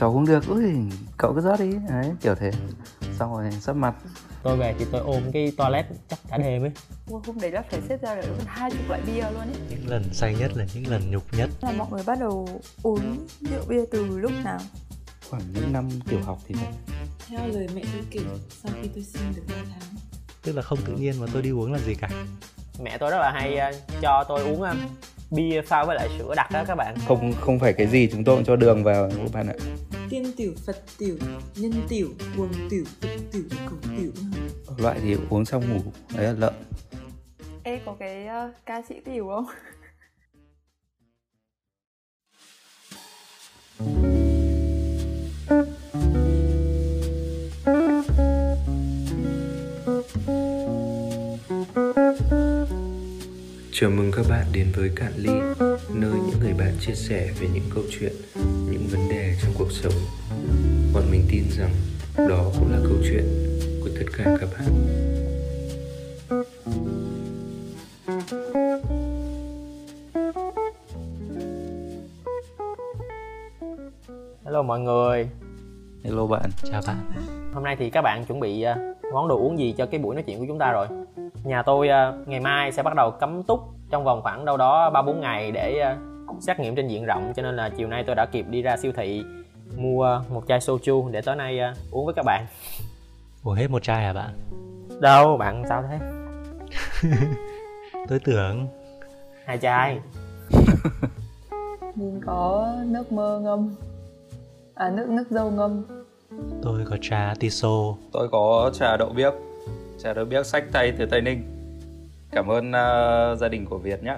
cháu cũng được, ui cậu cứ rót đi đấy, kiểu thế. Xong rồi sắp mặt tôi về thì tôi ôm cái toilet chắc cả đêm ấy. Hôm đấy là phải xếp ra được 20 loại bia luôn ấy. Những lần say nhất là những lần nhục nhất. Là mọi người bắt đầu uống rượu bia từ lúc nào? Khoảng những năm tiểu học thì phải. Theo lời mẹ tôi kể, sau khi tôi sinh được 3 tháng, tức là không tự nhiên mà tôi đi uống làm gì cả. Mẹ tôi rất là hay cho tôi uống bia pha với lại sữa đặc đó các bạn. Không phải cái gì chúng tôi cũng cho đường vào các bạn ạ. Tiên tiểu, Phật tiểu, nhân tiểu, quần tiểu, tịch tiểu, cầu tiểu. Loại thì uống xong ngủ, đấy là lợn. Ê, có cái ca sĩ tiểu không? Chào mừng các bạn đến với Cạn Ly, nơi những người bạn chia sẻ về những câu chuyện, những vấn đề trong cuộc sống. Bọn mình tin rằng đó cũng là câu chuyện của tất cả các bạn. Hello mọi người. Hello bạn. Chào bạn. Hôm nay thì các bạn chuẩn bị món đồ uống gì cho cái buổi nói chuyện của chúng ta rồi? Nhà tôi ngày mai sẽ bắt đầu cấm túc trong vòng khoảng đâu đó 3-4 ngày để xét nghiệm trên diện rộng, cho nên là chiều nay tôi đã kịp đi ra siêu thị mua một chai soju để tối nay uống với các bạn. Ủa, hết một chai hả bạn? Đâu, bạn sao thế? Tôi tưởng 2 chai. Mình có nước mơ ngâm, nước dâu ngâm. Tôi có trà tiso. Tôi có trà đậu biếc. Trà đậu biếc xách tay từ Tây Ninh. Cảm ơn gia đình của Việt nhé.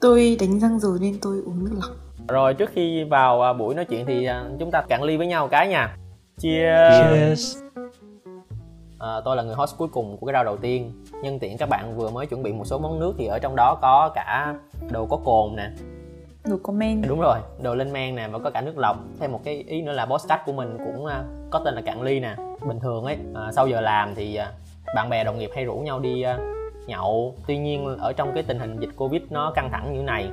Tôi đánh răng rồi nên tôi uống nước lọc. Rồi trước khi vào buổi nói chuyện thì chúng ta cạn ly với nhau cái nha. Cheers. Tôi là người host cuối cùng của cái round đầu tiên. Nhân tiện các bạn vừa mới chuẩn bị một số món nước thì ở trong đó có cả đồ có cồn nè, đồ có men. Đúng rồi, đồ lên men nè, và có cả nước lọc. Thêm một cái ý nữa là podcast của mình cũng có tên là Cạn Ly nè. Bình thường ấy, sau giờ làm thì bạn bè đồng nghiệp hay rủ nhau đi nhậu. Tuy nhiên ở trong cái tình hình dịch Covid nó căng thẳng như thế này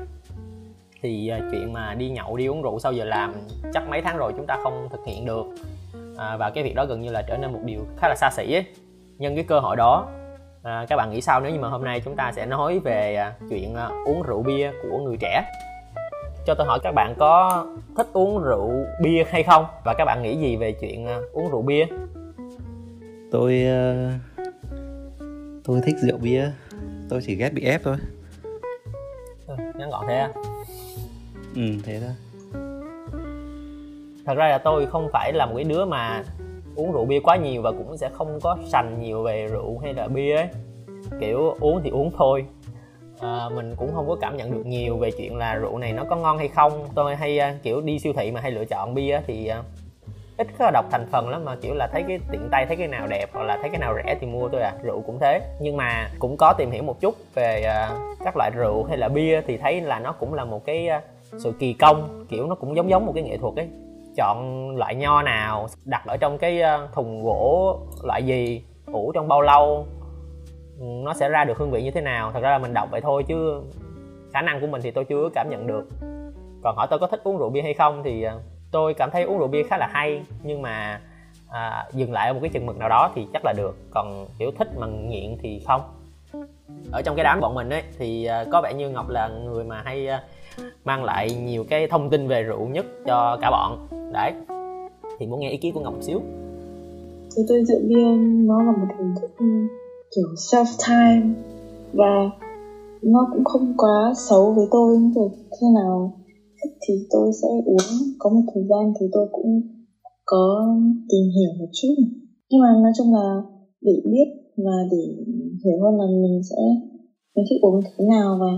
thì chuyện mà đi nhậu, đi uống rượu sau giờ làm chắc mấy tháng rồi chúng ta không thực hiện được, và cái việc đó gần như là trở nên một điều khá là xa xỉ ấy. Nhân cái cơ hội đó, các bạn nghĩ sao nếu như mà hôm nay chúng ta sẽ nói về chuyện uống rượu bia của người trẻ? Cho tôi hỏi các bạn có thích uống rượu bia hay không? Và các bạn nghĩ gì về chuyện uống rượu bia? Tôi thích rượu bia, tôi chỉ ghét bị ép thôi. Ngắn gọn thế à? Ừ, thế thôi. Thật ra là tôi không phải là một cái đứa mà uống rượu bia quá nhiều và cũng sẽ không có sành nhiều về rượu hay là bia ấy. Kiểu uống thì uống thôi. Mình cũng không có cảm nhận được nhiều về chuyện là rượu này nó có ngon hay không. Tôi hay kiểu đi siêu thị mà hay lựa chọn bia thì ít có đọc thành phần lắm, mà kiểu là thấy cái tiện tay, thấy cái nào đẹp hoặc là thấy cái nào rẻ thì mua thôi à. Rượu cũng thế, nhưng mà cũng có tìm hiểu một chút về các loại rượu hay là bia thì thấy là nó cũng là một cái sự kỳ công, kiểu nó cũng giống một cái nghệ thuật ấy. Chọn loại nho nào, đặt ở trong cái thùng gỗ loại gì, ủ trong bao lâu, nó sẽ ra được hương vị như thế nào. Thật ra là mình đọc vậy thôi chứ khả năng của mình thì tôi chưa cảm nhận được. Còn hỏi tôi có thích uống rượu bia hay không thì tôi cảm thấy uống rượu bia khá là hay, nhưng mà dừng lại ở một cái chừng mực nào đó thì chắc là được. Còn kiểu thích mà nghiện thì không. Ở trong cái đám bọn mình ấy thì có vẻ như Ngọc là người mà hay mang lại nhiều cái thông tin về rượu nhất cho cả bọn. Đấy, thì muốn nghe ý kiến của Ngọc một xíu. Thì tôi rượu bia nó là một hình thức kiểu self-time, và nó cũng không quá xấu với tôi. Rồi thế nào thì tôi sẽ uống, có một thời gian thì tôi cũng có tìm hiểu một chút, nhưng mà nói chung là để biết và để hiểu hơn là mình thích uống thế nào. Và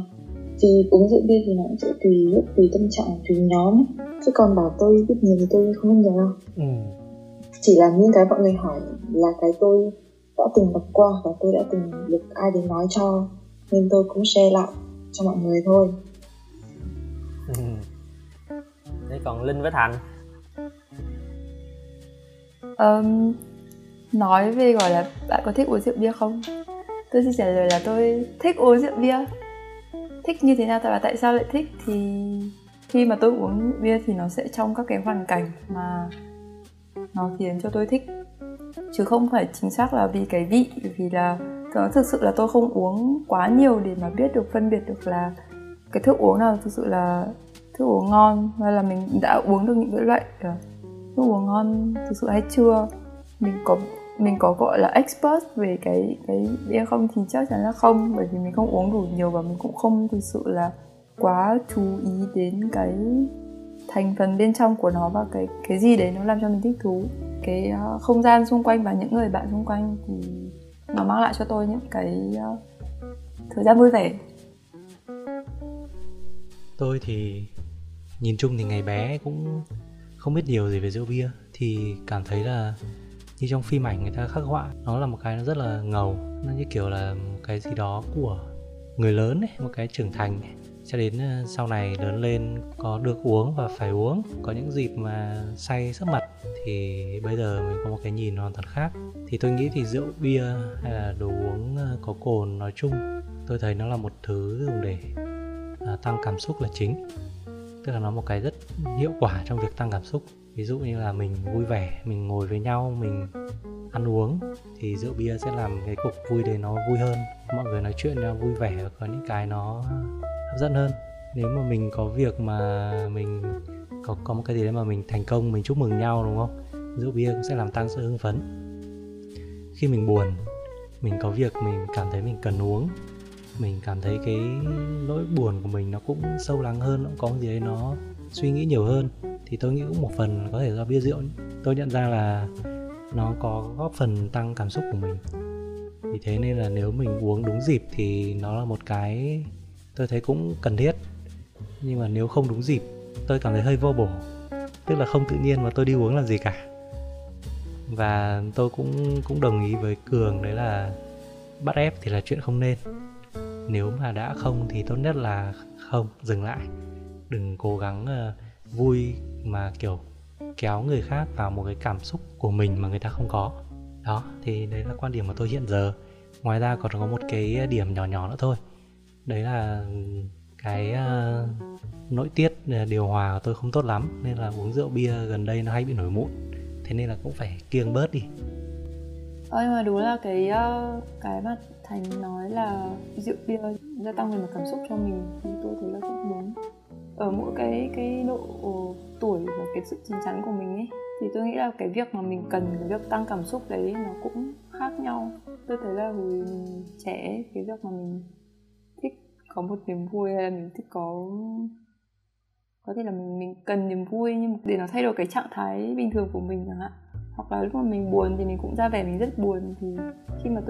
thì uống rượu bia thì nó cũng sẽ tùy lúc, tùy tâm trạng, tùy nhóm, chứ còn bảo tôi biết nhiều thì tôi không biết nhiều đâu. Chỉ là những cái mọi người hỏi là cái tôi đã từng gặp qua và tôi đã từng được ai đến nói cho, nên tôi cũng share lại cho mọi người thôi. Thế còn Linh với Thành? Nói về gọi là bạn có thích uống rượu bia không? Tôi xin trả lời là tôi thích uống rượu bia. Thích như thế nào và tại sao lại thích thì Khi mà tôi uống bia thì nó sẽ trong các cái hoàn cảnh mà nó khiến cho tôi thích, chứ không phải chính xác là vì cái vị. Vì là thực sự là tôi không uống quá nhiều để mà biết được, phân biệt được là cái thức uống nào thực sự là thức uống ngon, hay là mình đã uống được những cái loại thức uống ngon thực sự hay chưa. Mình có gọi là expert về cái bia không thì chắc chắn là không, bởi vì mình không uống đủ nhiều và mình cũng không thực sự là quá chú ý đến cái thành phần bên trong của nó và cái gì đấy nó làm cho mình thích thú. Cái không gian xung quanh và những người bạn xung quanh thì nó mang lại cho tôi những cái thời gian vui vẻ. Tôi thì nhìn chung thì ngày bé cũng không biết nhiều gì về rượu bia, thì cảm thấy là như trong phim ảnh người ta khắc họa, nó là một cái nó rất là ngầu, nó như kiểu là một cái gì đó của người lớn ấy, một cái trưởng thành ấy. Cho đến sau này lớn lên có được uống và phải uống, có những dịp mà say sấp mặt, thì bây giờ mình có một cái nhìn hoàn toàn khác. Thì tôi nghĩ thì rượu bia hay là đồ uống có cồn nói chung, tôi thấy nó là một thứ dùng để tăng cảm xúc là chính. Tức là nó một cái rất hiệu quả trong việc tăng cảm xúc. Ví dụ như là mình vui vẻ, mình ngồi với nhau, mình ăn uống, thì rượu bia sẽ làm cái cuộc vui đấy nó vui hơn, mọi người nói chuyện nó vui vẻ và có những cái nó hấp dẫn hơn. Nếu mà mình có việc mà mình có một cái gì đấy mà mình thành công, mình chúc mừng nhau, đúng không? Rượu bia cũng sẽ làm tăng sự hưng phấn. Khi mình buồn, mình có việc mình cảm thấy mình cần uống, mình cảm thấy cái nỗi buồn của mình nó cũng sâu lắng hơn, nó cũng có gì đấy nó suy nghĩ nhiều hơn, thì tôi nghĩ cũng một phần có thể do bia rượu. Tôi nhận ra là nó có góp phần tăng cảm xúc của mình. Vì thế nên là nếu mình uống đúng dịp thì nó là một cái tôi thấy cũng cần thiết. Nhưng mà nếu không đúng dịp, tôi cảm thấy hơi vô bổ. Tức là không tự nhiên mà tôi đi uống làm gì cả. Và tôi cũng đồng ý với Cường, đấy là bắt ép thì là chuyện không nên. Nếu mà đã không thì tốt nhất là không, dừng lại. Đừng cố gắng vui mà kiểu kéo người khác vào một cái cảm xúc của mình mà người ta không có. Đó, thì đấy là quan điểm của tôi hiện giờ. Ngoài ra còn có một cái điểm nhỏ nhỏ nữa thôi. Đấy là cái nội tiết điều hòa của tôi không tốt lắm, nên là uống rượu bia gần đây nó hay bị nổi mụn. Thế nên là cũng phải kiêng bớt đi. Nhưng mà đúng là cái mà Thành nói là rượu bia gia tăng về mặt cảm xúc cho mình, thì tôi thấy là cũng đúng. Ở mỗi cái độ tuổi và cái sự chín chắn của mình ấy, thì tôi nghĩ là cái việc mà mình cần cái việc tăng cảm xúc đấy nó cũng khác nhau. Tôi thấy là hồi mình trẻ, cái việc mà mình thích có một niềm vui hay là mình thích có thể là mình cần niềm vui nhưng để nó thay đổi cái trạng thái bình thường của mình chẳng hạn. Hoặc là lúc mà mình buồn thì mình cũng ra vẻ mình rất buồn. Thì khi mà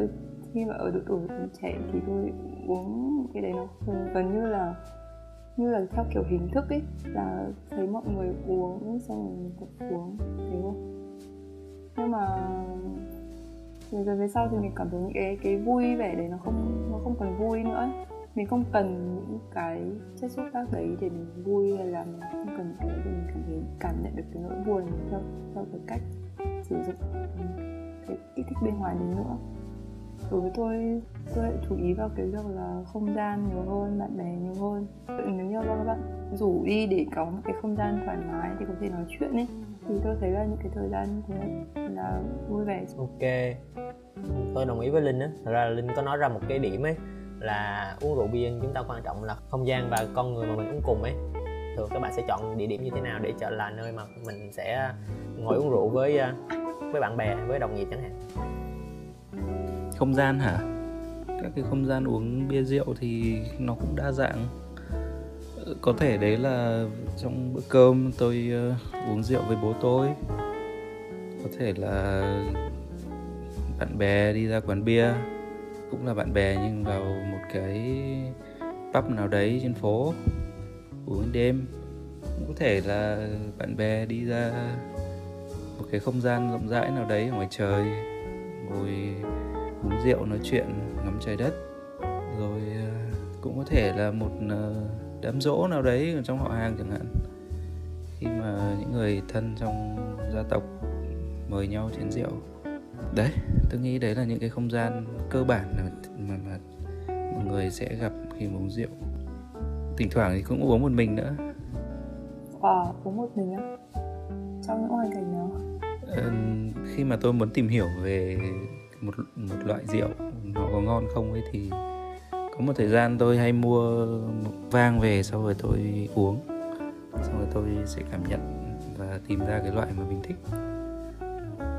ở độ tuổi trẻ thì tôi uống cái đấy nó gần như là theo kiểu hình thức ấy, là thấy mọi người uống xong rồi mình cũng uống, đúng không? Nhưng mà từ giờ về sau thì mình cảm thấy những cái vui vẻ đấy nó không còn vui nữa. Mình không cần những cái chất xúc tác đấy để mình vui, hay là mình không cần cái để mình cảm nhận được cái nỗi buồn theo cái cách sử dụng cái kích thích bên ngoài mình nữa. Đối với tôi lại chú ý vào cái việc là không gian nhiều hơn, bạn bè nhiều hơn. Nếu như các bạn rủ đi để có một cái không gian thoải mái thì có thể nói chuyện ấy, thì tôi thấy là những cái thời gian như thế là vui vẻ. Ok, tôi đồng ý với Linh á. Thật ra là Linh có nói ra một cái điểm ấy, là uống rượu bia chúng ta quan trọng là không gian và con người mà mình uống cùng ấy. Thường các bạn sẽ chọn địa điểm như thế nào để chọn là nơi mà mình sẽ ngồi uống rượu với bạn bè, với đồng nghiệp chẳng hạn. Không gian hả? Các cái không gian uống bia rượu thì nó cũng đa dạng. Có thể đấy là trong bữa cơm tôi uống rượu với bố tôi. Có thể là bạn bè đi ra quán bia, cũng là bạn bè nhưng vào một cái pub nào đấy trên phố uống đêm. Cũng có thể là bạn bè đi ra một cái không gian rộng rãi nào đấy ở ngoài trời, ngồi uống rượu, nói chuyện, ngắm trời đất. Rồi cũng có thể là một đám giỗ nào đấy trong họ hàng chẳng hạn, khi mà những người thân trong gia tộc mời nhau chén rượu. Đấy, tôi nghĩ đấy là những cái không gian cơ bản mà mọi người sẽ gặp khi uống rượu. Thỉnh thoảng thì cũng uống một mình nữa. và uống một mình không? Trong những hoàn cảnh nào? Khi mà tôi muốn tìm hiểu về một loại rượu nó có ngon không ấy thì có một thời gian tôi hay mua vang về, sau rồi tôi uống, sau rồi tôi sẽ cảm nhận và tìm ra cái loại mà mình thích.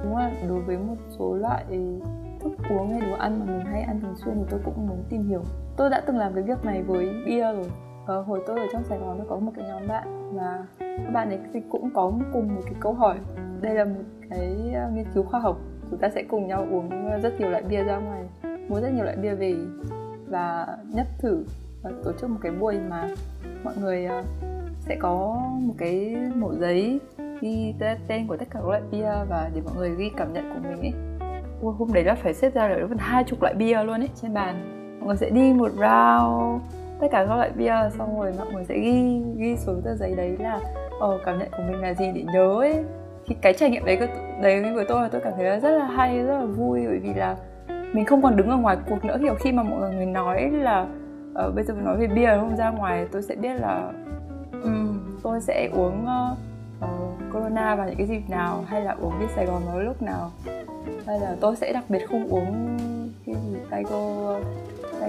Đúng là đối với một số loại thức uống hay đồ ăn mà mình hay ăn thường xuyên thì tôi cũng muốn tìm hiểu. Tôi đã từng làm cái việc này với bia rồi. Hồi tôi ở trong Sài Gòn tôi có một cái nhóm bạn và các bạn ấy thì cũng có cùng một cái câu hỏi. Đây là một cái nghiên cứu khoa học, chúng ta sẽ cùng nhau uống rất nhiều loại bia ra ngoài, mua rất nhiều loại bia về và nhấp thử, và tổ chức một cái buổi mà mọi người sẽ có một cái mẩu giấy ghi tên của tất cả các loại bia và để mọi người ghi cảm nhận của mình ấy. Hôm đấy là phải xếp ra được 20 loại bia luôn ấy trên bàn. Mọi người sẽ đi một round tất cả các loại bia, xong rồi mọi người sẽ ghi xuống tờ giấy đấy là cảm nhận của mình là gì để nhớ ấy. Thì cái trải nghiệm đấy với tôi cảm thấy là rất là hay, rất là vui, bởi vì là mình không còn đứng ở ngoài cuộc nữa. Hiểu khi mà mọi người nói là bây giờ mình nói về bia hôm ra ngoài, tôi sẽ biết là tôi sẽ uống Corona vào những cái dịp nào, hay là uống bia Sài Gòn vào lúc nào, hay là tôi sẽ đặc biệt không uống cái gì Tiger, không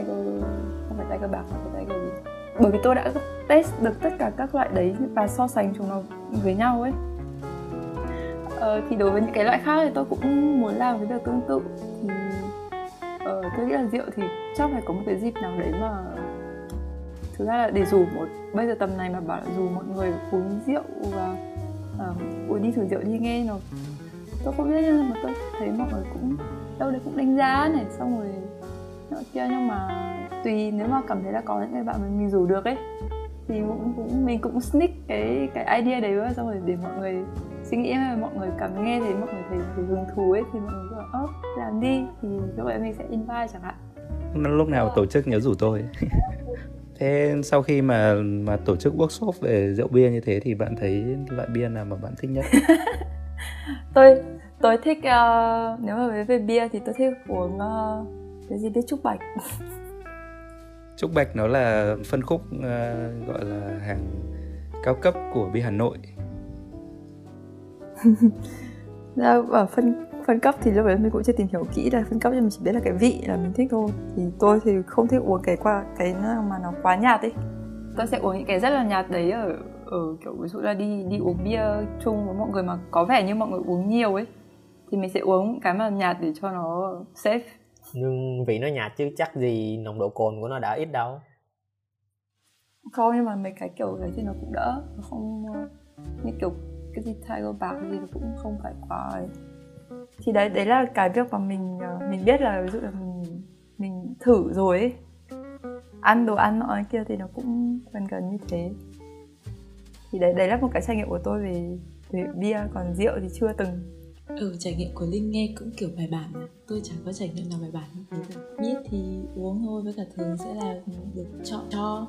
phải Tiger bạc mà phải Tiger gì, bởi vì tôi đã test được tất cả các loại đấy và so sánh chúng nó với nhau ấy. Thì đối với những cái loại khác thì tôi cũng muốn làm cái việc tương tự. Thì tôi nghĩ là rượu thì chắc phải có một cái dịp nào đấy mà thực ra là để rủ một, bây giờ tầm này mà bảo là rủ mọi người uống rượu và đi thử rượu đi nghe nó, tôi không biết, nhưng mà tôi thấy mọi người cũng đâu đấy cũng đánh giá này, xong rồi nọ kia, nhưng mà tùy, nếu mà cảm thấy là có những người bạn mình rủ được ấy thì mình cũng sneak cái idea đấy vào, xong rồi để mọi người suy nghĩ, mà mọi người cảm nghe thấy mọi người thấy hứng thú ấy thì mọi người cứ làm đi, thì lúc đấy mình sẽ invite chẳng hạn. Lúc nào tổ chức nhớ rủ tôi. Thế sau khi mà tổ chức workshop về rượu bia như thế thì bạn thấy loại bia nào mà bạn thích nhất? Tôi thích, nếu mà về bia thì tôi thích uống cái gì, biết trúc bạch. Trúc bạch nó là phân khúc gọi là hàng cao cấp của bia Hà Nội. Ở phân cấp thì lúc đấy mình cũng chưa tìm hiểu kỹ là phân cấp, nhưng mình chỉ biết là cái vị là mình thích thôi. Thì tôi thì không thích uống cái mà nó quá nhạt ấy. Tôi sẽ uống những cái rất là nhạt đấy ở kiểu ví dụ là đi uống bia chung với mọi người mà có vẻ như mọi người uống nhiều ấy, thì mình sẽ uống cái mà nhạt để cho nó safe. Nhưng vị nó nhạt chứ chắc gì nồng độ cồn của nó đã ít đâu. Không, nhưng mà mấy cái kiểu đấy thì nó cũng đỡ, nó không như kiểu cái gì Tiger bạc gì nó cũng không phải quá ấy. Thì đấy là cái việc mà mình biết là ví dụ là mình thử rồi ấy. Ăn đồ ăn nọ kia thì nó cũng gần như thế. Thì đấy là một cái trải nghiệm của tôi về bia, còn rượu thì chưa từng. Trải nghiệm của Linh nghe cũng kiểu bài bản này. Tôi chẳng có trải nghiệm nào bài bản như thế đâu. Biết thì uống thôi, với cả thường sẽ là được chọn cho.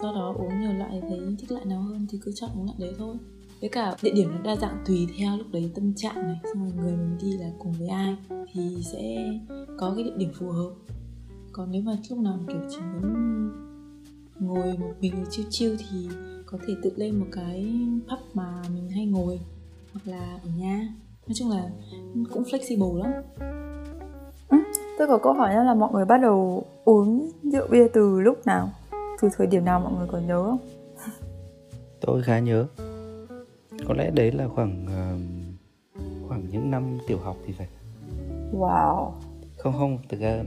Sau đó uống nhiều loại, thấy thích loại nào hơn thì cứ chọn uống loại đấy thôi. Với cả địa điểm nó đa dạng tùy theo lúc đấy tâm trạng này, xong rồi người mình đi là cùng với ai thì sẽ có cái địa điểm phù hợp. Còn nếu mà lúc nào kiểu chỉ muốn ngồi một mình chill chill thì có thể tự lên một cái pub mà mình hay ngồi, hoặc là ở nhà. Nói chung là cũng flexible lắm. Tôi có câu hỏi là mọi người bắt đầu uống rượu bia từ lúc nào? Từ thời điểm nào mọi người còn nhớ không? Tôi khá nhớ. Có lẽ đấy là khoảng những năm tiểu học thì phải. Wow. Không, thực ra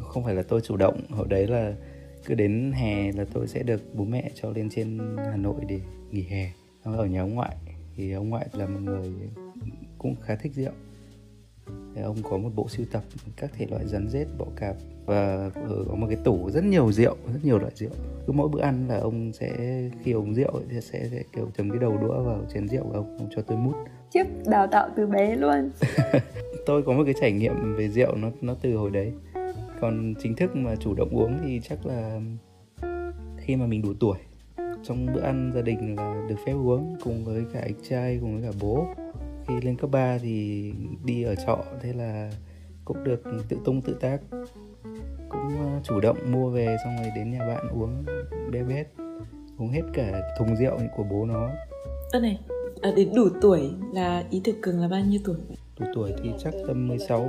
không phải là tôi chủ động. Hồi đấy là cứ đến hè là tôi sẽ được bố mẹ cho lên trên Hà Nội để nghỉ hè. Ở nhà ông ngoại, thì ông ngoại là một người cũng khá thích rượu. Ông có một bộ sưu tập các thể loại rắn rết, bọ cạp, và có một cái tủ rất nhiều rượu, rất nhiều loại rượu. Cứ mỗi bữa ăn là ông sẽ, khi uống rượu thì sẽ kiểu chấm cái đầu đũa vào chén rượu của ông cho tôi mút. Chip đào tạo từ bé luôn. Tôi có một cái trải nghiệm về rượu nó từ hồi đấy. Còn chính thức mà chủ động uống thì chắc là khi mà mình đủ tuổi. Trong bữa ăn gia đình là được phép uống cùng với cả anh trai, cùng với cả bố. Khi lên cấp 3 thì đi ở trọ, thế là cũng được tự tung tự tác, cũng chủ động mua về xong rồi đến nhà bạn uống bé bét. uống hết cả thùng rượu của bố nó. Ơ này, đến đủ tuổi là ý thực Cường là bao nhiêu tuổi? Đủ tuổi thì chắc tầm 16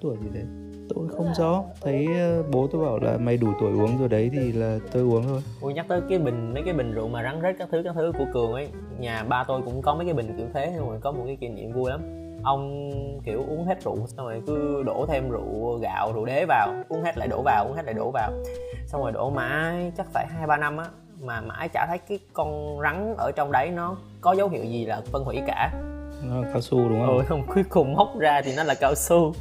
tuổi gì đấy. Tôi không rõ, thấy bố tôi bảo là mày đủ tuổi uống rồi đấy thì là tôi uống thôi. Ui, nhắc tới cái bình, mấy cái bình rượu mà rắn rết các thứ của Cường ấy, nhà ba tôi cũng có mấy cái bình kiểu thế, nhưng mà có một cái kỷ niệm vui lắm. Ông kiểu uống hết rượu xong rồi cứ đổ thêm rượu gạo, rượu đế vào, uống hết lại đổ vào, uống hết lại đổ vào. Xong rồi đổ mãi chắc phải 2-3 năm á, mà mãi chả thấy cái con rắn ở trong đấy nó có dấu hiệu gì là phân hủy cả. Nó là cao su đúng không? Ừ, không, cuối cùng móc ra thì nó là cao su.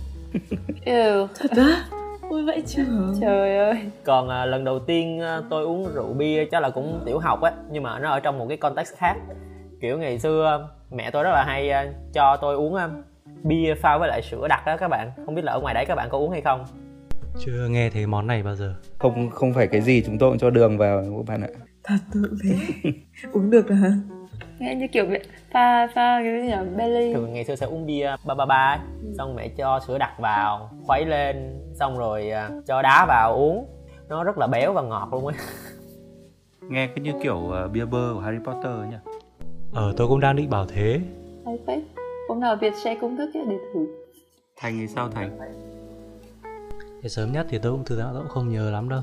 Ừ. Thật á? Ôi vậy chứ. Trời ơi. Còn lần đầu tiên tôi uống rượu bia chắc là cũng tiểu học á, nhưng mà nó ở trong một cái context khác. Kiểu ngày xưa mẹ tôi rất là hay cho tôi uống bia pha với lại sữa đặc á các bạn. Không biết là ở ngoài đấy các bạn có uống hay không? Chưa nghe thấy món này bao giờ. Không phải cái gì chúng tôi cũng cho đường vào các bạn ạ. Thật tự thế. Uống được rồi hả? Nghe như kiểu pha cái gì nhỉ? Belly. Thường ngày xưa sẽ uống bia 333 ấy. Xong mẹ cho sữa đặc vào, khuấy lên, xong rồi cho đá vào uống. Nó rất là béo và ngọt luôn ấy. Nghe cứ như kiểu bia bơ của Harry Potter ấy nhỉ? Tôi cũng đang định bảo thế. Hay phết. Hôm nào Việt share công thức để thử. Thành thì sao Thành? Thì sớm nhất thì tôi cũng thực ra cũng không nhớ lắm đâu.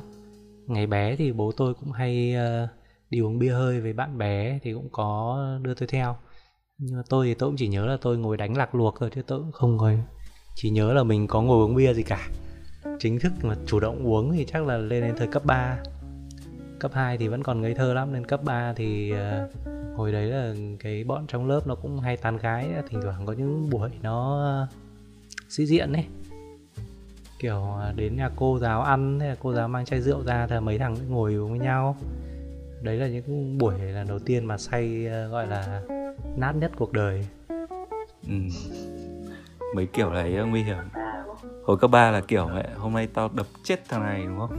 Ngày bé thì bố tôi cũng hay đi uống bia hơi với bạn bè thì cũng có đưa tôi theo. Nhưng mà tôi thì tôi cũng chỉ nhớ là tôi ngồi đánh lạc luộc thôi, chứ tôi cũng không ngồi. Chỉ nhớ là mình có ngồi uống bia gì cả. Chính thức mà chủ động uống thì chắc là lên đến thời cấp 3. Cấp 2 thì vẫn còn ngây thơ lắm, nên cấp 3 thì hồi đấy là cái bọn trong lớp nó cũng hay tán gái. Thỉnh thoảng có những buổi nó sĩ diện ấy, kiểu đến nhà cô giáo ăn, thế là cô giáo mang chai rượu ra thì mấy thằng ngồi uống với nhau. Đấy là những buổi là đầu tiên mà say, gọi là nát nhất cuộc đời. Mấy kiểu này nguy hiểm. Hồi cấp 3 là kiểu hôm nay tao đập chết thằng này đúng không?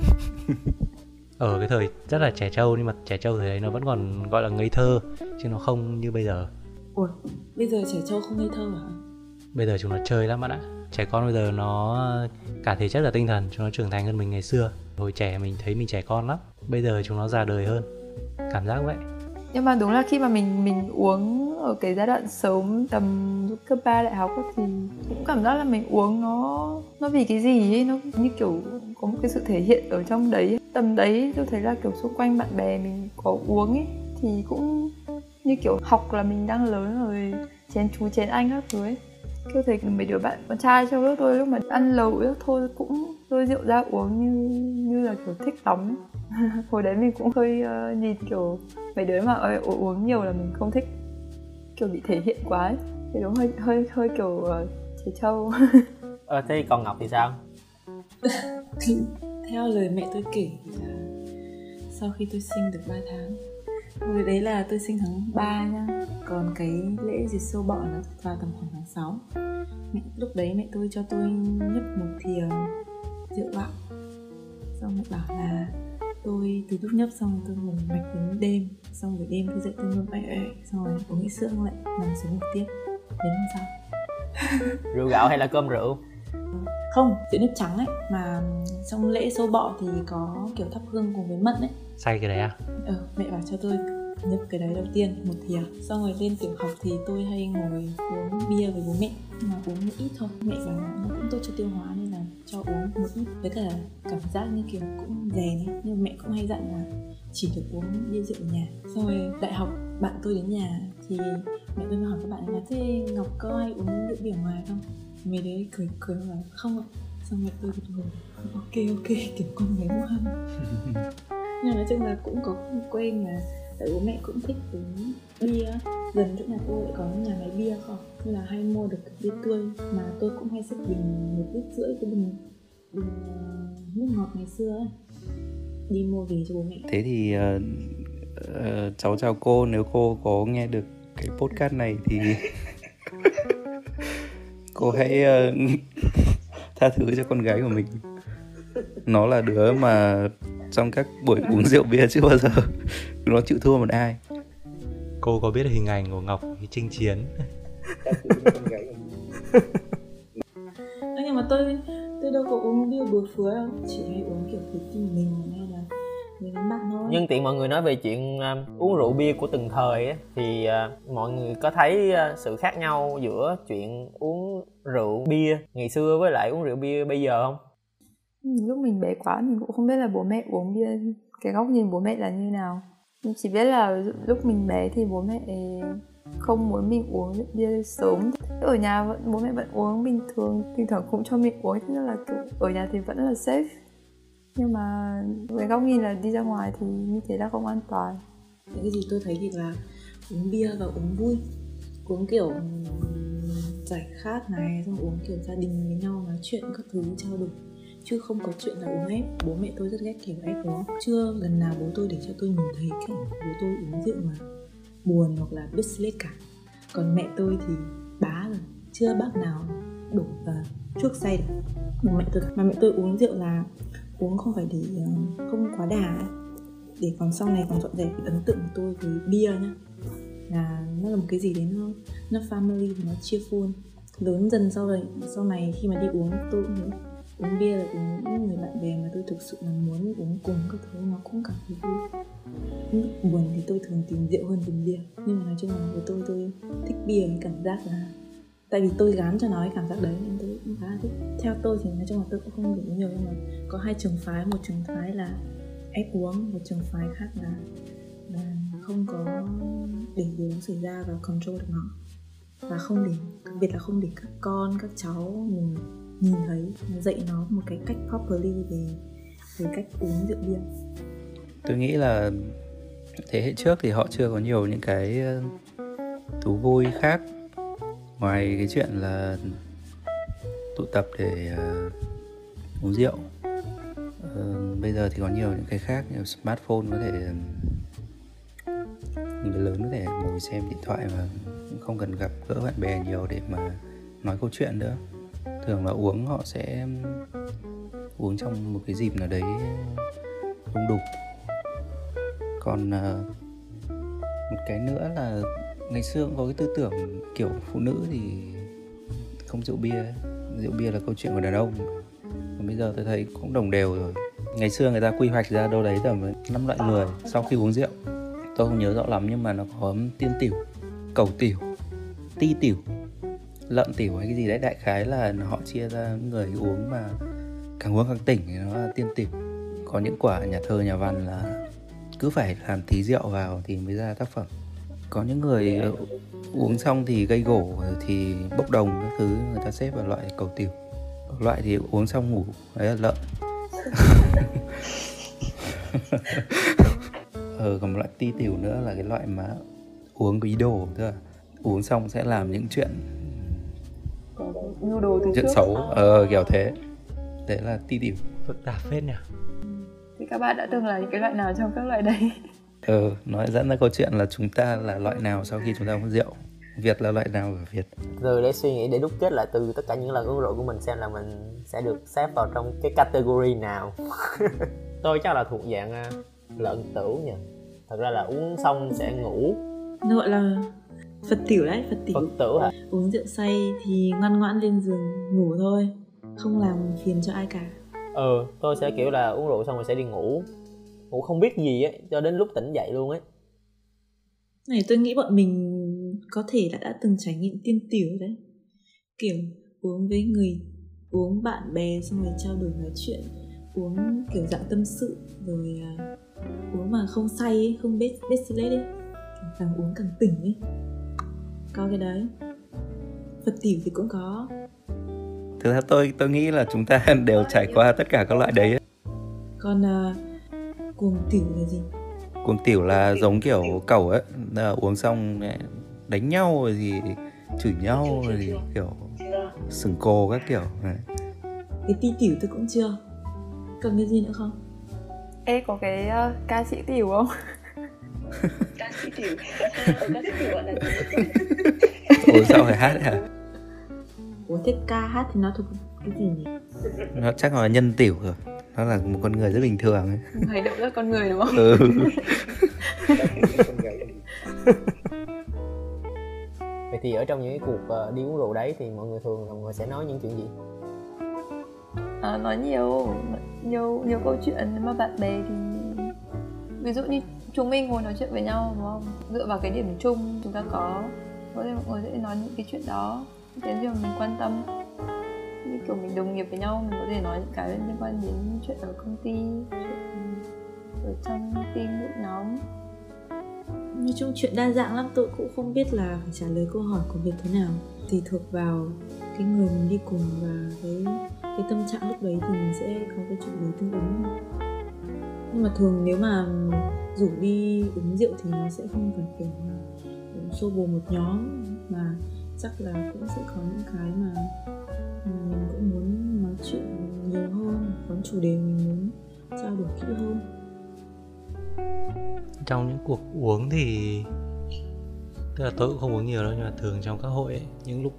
Ở cái thời rất là trẻ trâu, nhưng mà trẻ trâu thời đấy nó vẫn còn gọi là ngây thơ, chứ nó không như bây giờ. Ủa, bây giờ trẻ trâu không ngây thơ hả? Bây giờ chúng nó chơi lắm bạn ạ. Trẻ con bây giờ nó cả thể chất và tinh thần, chúng nó trưởng thành hơn mình ngày xưa. Hồi trẻ mình thấy mình trẻ con lắm, bây giờ chúng nó già đời hơn, cảm giác vậy. Nhưng mà đúng là khi mà mình uống ở cái giai đoạn sớm tầm cấp 3 đại học thì cũng cảm giác là mình uống nó vì cái gì ấy, nó như kiểu có một cái sự thể hiện ở trong đấy. Tầm đấy tôi thấy là kiểu xung quanh bạn bè mình có uống ấy thì cũng như kiểu học là mình đang lớn rồi, chén chú chén anh các thứ ấy. Tôi thấy mấy đứa bạn con trai trong lớp tôi lúc mà ăn lẩu thôi cũng lôi rượu ra uống như là kiểu thích lắm. Hồi đấy mình cũng hơi nhìn kiểu mấy đứa mà uống nhiều là mình không thích, kiểu bị thể hiện quá ấy. Thì đúng hơi kiểu trẻ trâu. Thế còn Ngọc thì sao? Theo lời mẹ tôi kể là sau khi tôi sinh được 3 tháng, hồi đấy là tôi sinh tháng 3 nha, còn cái lễ diệt sâu bọ nó vào tầm khoảng tháng 6. Lúc đấy mẹ tôi cho tôi nhấp một thìa rượu gạo, xong mẹ bảo là tôi từ lúc nhấp xong tôi ngủ mạch đến đêm, xong rồi đêm tôi dậy tôi ngủ ẻ ẻ, xong rồi uống ít sữa lại nằm xuống ngủ tiếp đến hôm sau. Rượu gạo hay là cơm rượu? Không, rượu nếp trắng ấy, mà trong lễ sâu bọ thì có kiểu thắp hương cùng với mận ấy. Say cái đấy à? Mẹ bảo cho tôi nhấp cái đấy đầu tiên một thìa. Xong rồi lên tiểu học thì tôi hay ngồi uống bia với bố mẹ, nhưng mà uống một ít thôi. Mẹ bảo nó cũng tốt cho tiêu hóa nên là cho uống một ít, với cả cảm giác như kiểu cũng rèn ấy. Nhưng mẹ cũng hay dặn là chỉ được uống bia rượu ở nhà. Xong rồi đại học bạn tôi đến nhà thì mẹ tôi hỏi các bạn là thế Ngọc có hay uống rượu bia ngoài không? Mẹ đấy cười mà không ạ. Xong mẹ tôi gật gù ok kiểu con gái mua ăn. Nhưng nói chung là cũng có quên là tại bố mẹ cũng thích uống bia, gần chỗ nhà tôi lại có nhà máy bia không, nên là hay mua được bia tươi, mà tôi cũng hay xếp bình 1,5 lít cái bình nước ngọt ngày xưa ấy đi mua về cho bố mẹ. Thế thì cháu chào cô, nếu cô có nghe được cái podcast này thì cô hãy tha thứ cho con gái của mình. Nó là đứa mà trong các buổi uống rượu bia chưa bao giờ nó chịu thua một ai. Cô có biết hình ảnh của Ngọc chinh chiến. Nhưng mà tôi đâu có uống bia bừa phứa đâu, chỉ hay uống kiểu với tình mình hay là với bạn thôi. Nhân tiện mọi người nói về chuyện uống rượu bia của từng thời ấy, thì mọi người có thấy sự khác nhau giữa chuyện uống rượu bia ngày xưa với lại uống rượu bia bây giờ không? Lúc mình bé quá mình cũng không biết là bố mẹ uống bia, cái góc nhìn bố mẹ là như nào. Mình chỉ biết là lúc mình bé thì bố mẹ không muốn mình uống bia sớm. Ở nhà vẫn, bố mẹ vẫn uống bình thường, thỉnh thoảng cũng cho mình uống, thế nên là ở nhà thì vẫn là safe. Nhưng mà với góc nhìn là đi ra ngoài thì như thế là không an toàn. Cái gì tôi thấy thì là uống bia và uống vui, uống kiểu giải khát này, xong uống kiểu gia đình với nhau nói chuyện các thứ trao đổi, chứ không có chuyện là uống ép. Bố mẹ tôi rất ghét kiểu ép uống, chưa lần nào bố tôi để cho tôi nhìn thấy cảnh bố tôi uống rượu mà buồn hoặc là biết lết cả. Còn mẹ tôi thì bá rồi, chưa bác nào đổ và chuốc say được. Mà mẹ tôi uống rượu là uống không phải để không quá đà ấy, để còn sau này còn dọn dẹp. Ấn tượng của tôi với bia nhá là nó là một cái gì đấy nó family, nó cheerful. Lớn dần sau này khi mà đi uống, tôi cũng uống bia là uống người bạn bè mà tôi thực sự là muốn uống cùng các thứ, nó cũng cảm thấy vui. Lúc buồn thì tôi thường tìm rượu hơn tìm bia, nhưng mà nói chung là với tôi thích bia cái cảm giác là tại vì tôi gán cho nó cái cảm giác đấy nên tôi cũng khá là thích. Theo tôi thì nói chung là tôi cũng không hiểu nhiều, nhưng mà có hai trường phái, một trường phái là ép uống, một trường phái khác là không có để điều nó xảy ra và control được nó, và không để, đặc biệt là không để các con các cháu mình nhìn thấy, dạy nó một cái cách properly về cách uống rượu bia. Tôi nghĩ là thế hệ trước thì họ chưa có nhiều những cái thú vui khác ngoài cái chuyện là tụ tập để uống rượu. Bây giờ thì có nhiều những cái khác, nhiều smartphone, có thể người lớn có thể ngồi xem điện thoại và không cần gặp gỡ bạn bè nhiều để mà nói câu chuyện nữa. Thường là uống họ sẽ uống trong một cái dịp nào đấy đông đủ. Còn một cái nữa là ngày xưa cũng có cái tư tưởng kiểu phụ nữ thì không rượu bia là câu chuyện của đàn ông. Còn bây giờ tôi thấy cũng đồng đều rồi. Ngày xưa người ta quy hoạch ra đâu đấy tầm 5 loại người sau khi uống rượu. Tôi không nhớ rõ lắm nhưng mà nó có tiên tiểu, cầu tiểu, ti tiểu, lợn tiểu hay cái gì đấy. Đại khái là họ chia ra người uống mà càng uống càng tỉnh thì nó là tiên tiểu. Có những quả nhà thơ nhà văn là cứ phải làm tí rượu vào thì mới ra tác phẩm. Có những người uống xong thì gây gổ thì bốc đồng các thứ, người ta xếp vào loại cầu tiểu. Loại thì uống xong ngủ, đấy là lợn. Còn một loại ti tiểu nữa là cái loại mà uống có ý đồ, tức là uống xong sẽ làm những chuyện nhu đồ từ trước, xấu, kiểu thế. Đấy là ti tiểu. Phức tạp phết nhỉ. Thì các bạn đã từng là những cái loại nào trong các loại đấy? Nói dẫn ra câu chuyện là chúng ta là loại nào sau khi chúng ta uống rượu. Việt là loại nào của Việt. Rồi để suy nghĩ, để đúc kết lại từ tất cả những lần uống rượu của mình xem là mình sẽ được xếp vào trong cái category nào. Tôi chắc là thuộc dạng lợn tửu nhỉ. Thật ra là uống xong sẽ ngủ. Gọi là Phật tiểu đấy, Phật tiểu. Phật tử hả? Uống rượu say thì ngoan ngoãn lên giường ngủ thôi, không làm phiền cho ai cả. Tôi sẽ kiểu là uống rượu xong rồi sẽ đi ngủ, ngủ không biết gì ấy cho đến lúc tỉnh dậy luôn ấy. Này, tôi nghĩ bọn mình có thể đã từng trải nghiệm tiên tiểu đấy, kiểu uống với người, uống bạn bè xong rồi trao đổi nói chuyện, uống kiểu dạng tâm sự rồi uống mà không say ấy, không bết lết ấy, càng uống càng tỉnh ấy. Có cái đấy. Phật tiểu thì cũng có. Thực ra tôi nghĩ là chúng ta đều trải qua tất cả các loại đấy ấy. Còn cuồng tiểu là gì? Cuồng tiểu là giống kiểu cẩu ấy, là uống xong đánh nhau rồi gì, chửi nhau rồi gì, kiểu sừng cồ các kiểu. Cái ti tiểu tôi cũng chưa. Cần cái gì nữa không? Ê, có cái ca sĩ tiểu không? Ca sĩ tiểu, ca sĩ tiểu gọi là uống xong phải hát hả? Uống thích ca hát thì nó thuộc cái gì nhỉ? Nó chắc là nhân tiểu rồi. Nó là một con người rất bình thường ấy. Hành động rất con người đúng không? Vậy thì ở trong những cái cuộc đi uống rượu đấy thì mọi người thường là mọi người sẽ nói những chuyện gì? Nói nhiều câu chuyện mà bạn bè thì Ví dụ như chúng mình ngồi nói chuyện với nhau đúng không? Dựa vào cái điểm chung chúng ta có thể mọi người sẽ nói những cái chuyện đó, những cái điều mình quan tâm. Như kiểu mình đồng nghiệp với nhau, mình có thể nói những cái liên quan đến chuyện ở công ty, chuyện ở trong team, đội nhóm. Nói chung chuyện đa dạng lắm, tôi cũng không biết là phải trả lời câu hỏi của việc thế nào. Tùy thuộc vào cái người mình đi cùng và cái tâm trạng lúc đấy thì mình sẽ có cái chủ đề tương ứng. Nhưng mà thường nếu mà rủ đi uống rượu thì nó sẽ không phải kiểu xô bồ một nhóm, mà chắc là cũng sẽ có những cái mà mình cũng muốn nói chuyện nhiều hơn, có chủ đề mình muốn trao đổi kỹ hơn. Trong những cuộc uống thì tức là tôi cũng không uống nhiều đâu, nhưng mà thường trong các hội ấy, những lúc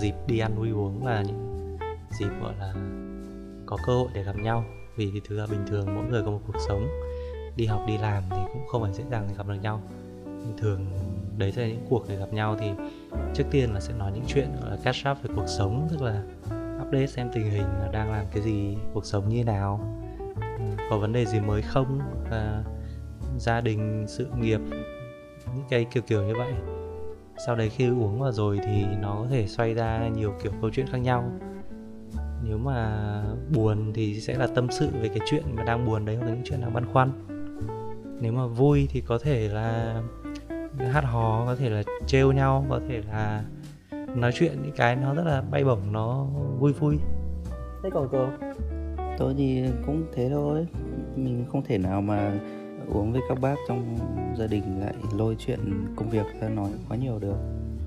dịp đi ăn đi uống và những dịp gọi là có cơ hội để gặp nhau, vì thực ra bình thường mỗi người có một cuộc sống, đi học đi làm thì cũng không phải dễ dàng để gặp được nhau. Nhưng thường đấy sẽ là những cuộc để gặp nhau thì trước tiên là sẽ nói những chuyện gọi là catch up về cuộc sống, tức là update xem tình hình là đang làm cái gì, cuộc sống như nào, có vấn đề gì mới không, gia đình, sự nghiệp, những cái kiểu như vậy. Sau đấy khi uống vào rồi thì nó có thể xoay ra nhiều kiểu câu chuyện khác nhau. Nếu mà buồn thì sẽ là tâm sự về cái chuyện mà đang buồn đấy, hoặc là những chuyện đang băn khoăn. Nếu mà vui thì có thể là hát hò, có thể là trêu nhau, có thể là nói chuyện những cái nó rất là bay bổng, nó vui. Thế còn cô? Tôi thì cũng thế thôi. Mình không thể nào mà uống với các bác trong gia đình lại lôi chuyện công việc ra nói quá nhiều được.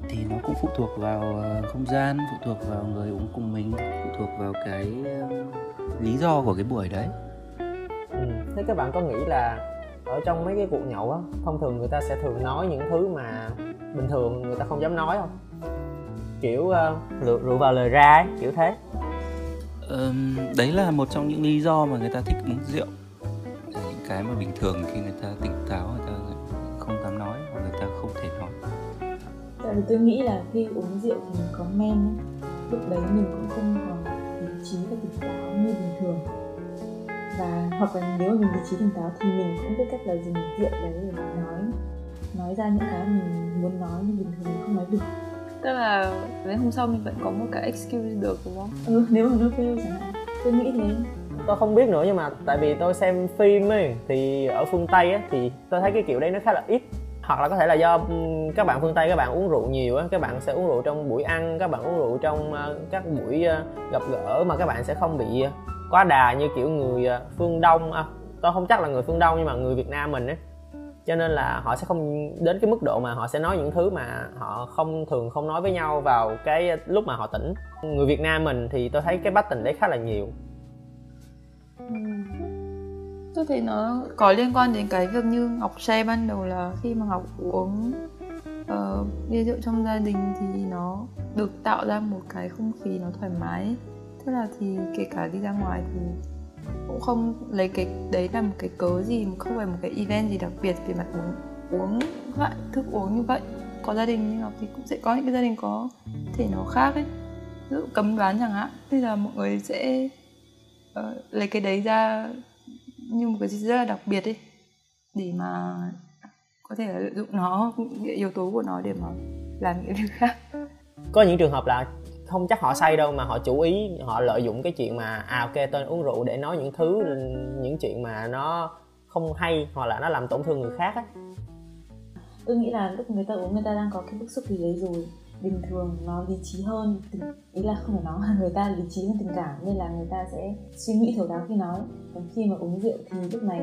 Thì nó cũng phụ thuộc vào không gian, phụ thuộc vào người uống cùng mình, phụ thuộc vào cái lý do của cái buổi đấy. Thế các bạn có nghĩ là ở trong mấy cái cuộc nhậu á, thông thường người ta sẽ thường nói những thứ mà bình thường người ta không dám nói không? Kiểu rượu vào lời ra ấy, kiểu thế. Đấy là một trong những lý do mà người ta thích uống rượu. Những cái mà bình thường khi người ta tỉnh táo, người ta không dám nói, người ta không thể nói. Tại vì tôi nghĩ là khi uống rượu thì mình có men, lúc đấy mình cũng không còn lý trí và tỉnh táo như bình thường. Và hoặc là nếu mà mình lý trí tỉnh táo thì mình cũng biết cách là dùng rượu đấy để nói ra những cái mình muốn nói nhưng bình thường mình không nói được. Tức là đến hôm sau mình vẫn có một cái excuse được đúng không? Ừ, nếu mà nó fail chẳng hạn. Tôi nghĩ thế. Tôi không biết nữa, nhưng mà tại vì tôi xem phim ấy, thì ở phương Tây ấy, thì tôi thấy cái kiểu đấy nó khá là ít. Hoặc là có thể là do các bạn phương Tây các bạn uống rượu nhiều á, các bạn sẽ uống rượu trong buổi ăn, các bạn uống rượu trong các buổi gặp gỡ, mà các bạn sẽ không bị quá đà như kiểu người phương Đông. Tôi không chắc là người phương Đông nhưng mà người Việt Nam mình ấy. Cho nên là họ sẽ không đến cái mức độ mà họ sẽ nói những thứ mà họ thường không nói với nhau vào cái lúc mà họ tỉnh. Người Việt Nam mình thì tôi thấy cái bát tình đấy khá là nhiều. Tôi thấy nó có liên quan đến cái việc như Ngọc share ban đầu, là khi mà Ngọc uống bia rượu trong gia đình thì nó được tạo ra một cái không khí nó thoải mái. Thế là thì kể cả đi ra ngoài thì cũng không lấy cái đấy là một cái cớ gì, không phải một cái event gì đặc biệt về mặt uống lại thức uống như vậy. Có gia đình nhưng mà thì cũng sẽ có những cái gia đình có thể nó khác ấy, ví dụ cấm đoán chẳng hạn, thế là mọi người sẽ lấy cái đấy ra như một cái gì rất là đặc biệt ấy, để mà có thể là lợi dụng nó, yếu tố của nó để mà làm những việc khác. Có những trường hợp là không chắc họ say đâu mà họ chủ ý, họ lợi dụng cái chuyện mà ok tôi uống rượu để nói những thứ, những chuyện mà nó không hay hoặc là nó làm tổn thương người khác ấy. Tôi nghĩ là lúc người ta uống người ta đang có cái bức xúc gì đấy rồi, bình thường nó lý trí hơn, ý là không phải nói mà người ta lý trí hơn tình cảm, nên là người ta sẽ suy nghĩ thấu đáo khi nói. Còn khi mà uống rượu thì lúc này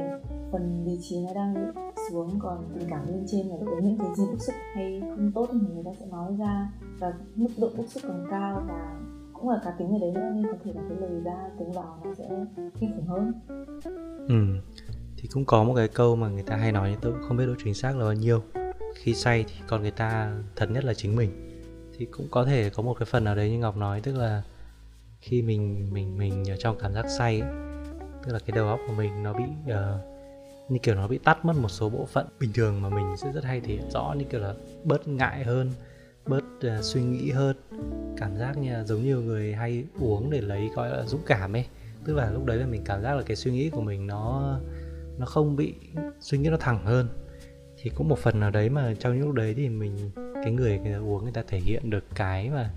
phần lý trí nó đang xuống, còn tình cảm lên trên, và lúc đấy những cái gì bức xúc hay không tốt thì người ta sẽ nói ra, và mức độ bức xúc càng cao và cũng là cá tính ở đấy nữa, nên có thể là cái lời ra tiếng vào nó sẽ kinh khủng hơn. Thì cũng có một cái câu mà người ta hay nói, tôi cũng không biết độ chính xác là bao nhiêu, khi say thì còn người ta thật nhất là chính mình. Thì cũng có thể có một cái phần nào đấy như Ngọc nói, tức là khi mình ở trong cảm giác say ấy, tức là cái đầu óc của mình nó bị như kiểu nó bị tắt mất một số bộ phận bình thường mà mình sẽ rất hay thấy rõ, như kiểu là bớt ngại hơn, bớt suy nghĩ hơn, cảm giác như giống như người hay uống để lấy gọi là dũng cảm ấy. Tức là lúc đấy là mình cảm giác là cái suy nghĩ của mình nó nó không bị suy nghĩ nó thẳng hơn, thì cũng một phần nào đấy mà trong những lúc đấy thì mình, cái người uống người ta thể hiện được cái mà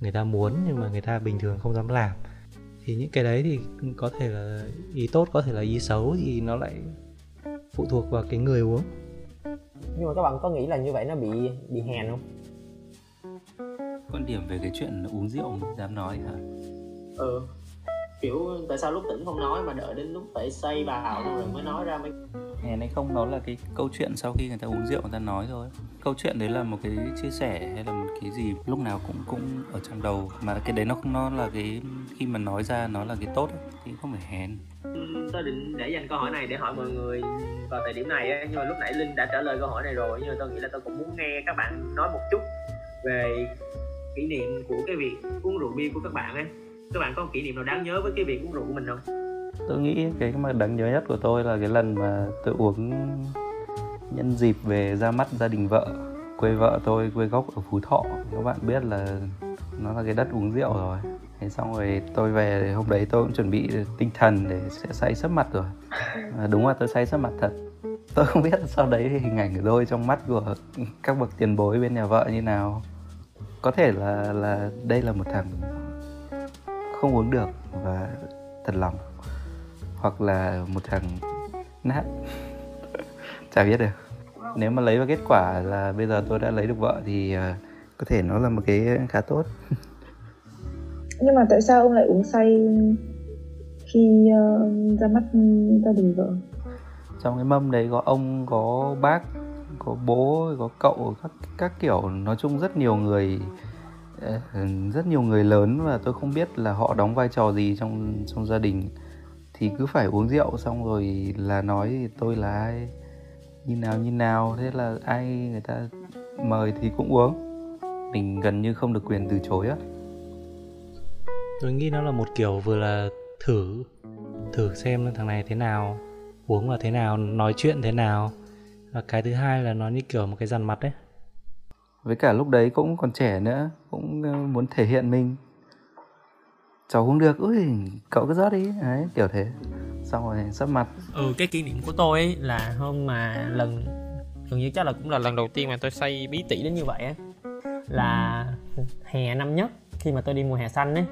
người ta muốn nhưng mà người ta bình thường không dám làm. Thì những cái đấy thì có thể là ý tốt, có thể là ý xấu, thì nó lại phụ thuộc vào cái người uống. Nhưng mà các bạn có nghĩ là như vậy nó bị hèn không? Quan điểm về cái chuyện uống rượu mình dám nói hả? Ừ, kiểu tại sao lúc tỉnh không nói mà đợi đến lúc phải say vào rồi mới nói ra mấy... Hèn hay không đó là cái câu chuyện sau khi người ta uống rượu người ta nói thôi. Câu chuyện đấy là một cái chia sẻ hay là một cái gì lúc nào cũng ở trong đầu. Mà cái đấy nó là cái khi mà nói ra nó là cái tốt ấy, thì không phải hèn. Tôi định để dành câu hỏi này để hỏi mọi người vào thời điểm này ấy, nhưng mà lúc nãy Linh đã trả lời câu hỏi này rồi. Nhưng mà tôi nghĩ là tôi cũng muốn nghe các bạn nói một chút về kỷ niệm của cái việc uống rượu bia của các bạn ấy. Các bạn có kỷ niệm nào đáng nhớ với cái việc uống rượu của mình không? Tôi nghĩ cái mà đáng nhớ nhất của tôi là cái lần mà tôi uống nhân dịp về ra mắt gia đình vợ. Quê vợ tôi quê gốc ở Phú Thọ, các bạn biết là nó là cái đất uống rượu rồi. Thế xong rồi tôi về hôm đấy tôi cũng chuẩn bị tinh thần để sẽ say sấp mặt rồi. Đúng là tôi say sấp mặt thật. Tôi không biết sau đấy hình ảnh của tôi trong mắt của các bậc tiền bối bên nhà vợ như nào. Có thể là đây là một thằng không uống được và thật lòng, hoặc là một thằng nát chả biết được. Nếu mà lấy vào kết quả là bây giờ tôi đã lấy được vợ thì có thể nó là một cái khá tốt. Nhưng mà tại sao ông lại uống say khi ra mắt gia đình vợ? Trong cái mâm đấy có ông, có bác, có bố, có cậu, các kiểu. Nói chung rất nhiều người lớn và tôi không biết là họ đóng vai trò gì trong gia đình, thì cứ phải uống rượu xong rồi là nói tôi là ai, như nào. Thế là ai người ta mời thì cũng uống, mình gần như không được quyền từ chối á. Tôi nghĩ nó là một kiểu vừa là thử xem thằng này thế nào, uống vào thế nào, nói chuyện thế nào, và cái thứ hai là nó như kiểu một cái dằn mặt đấy. Với cả lúc đấy cũng còn trẻ nữa, cũng muốn thể hiện mình. Cháu uống được, ui, cậu cứ rót đi, đấy, kiểu thế. Xong rồi sấp mặt. Cái kỷ niệm của tôi ấy là hôm mà lần, gần như chắc là cũng là lần đầu tiên mà tôi say bí tỉ đến như vậy ấy. Là hè năm nhất, khi mà tôi đi mùa hè xanh ấy,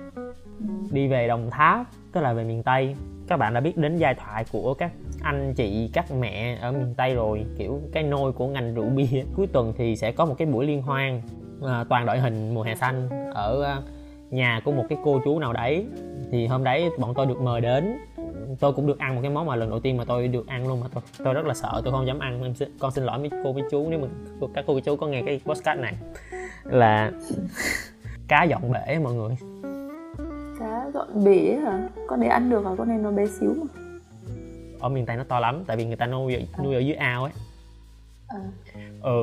đi về Đồng Tháp, tức là về miền Tây. Các bạn đã biết đến giai thoại của các anh chị, các mẹ ở miền Tây rồi, kiểu cái nôi của ngành rượu bia. Cuối tuần thì sẽ có một cái buổi liên hoan toàn đội hình mùa hè xanh ở nhà của một cái cô chú nào đấy. Thì hôm đấy bọn tôi được mời đến, tôi cũng được ăn một cái món mà lần đầu tiên mà tôi được ăn luôn, mà tôi rất là sợ, tôi không dám ăn. Con xin lỗi mấy cô với chú nếu mà các cô với chú có nghe cái podcast này. Là cá dọn bể mọi người. Cá dọn bể hả? Con này ăn được hả? Con này nó bé xíu mà. Ở miền Tây nó to lắm, tại vì người ta nuôi ở dưới ao ấy.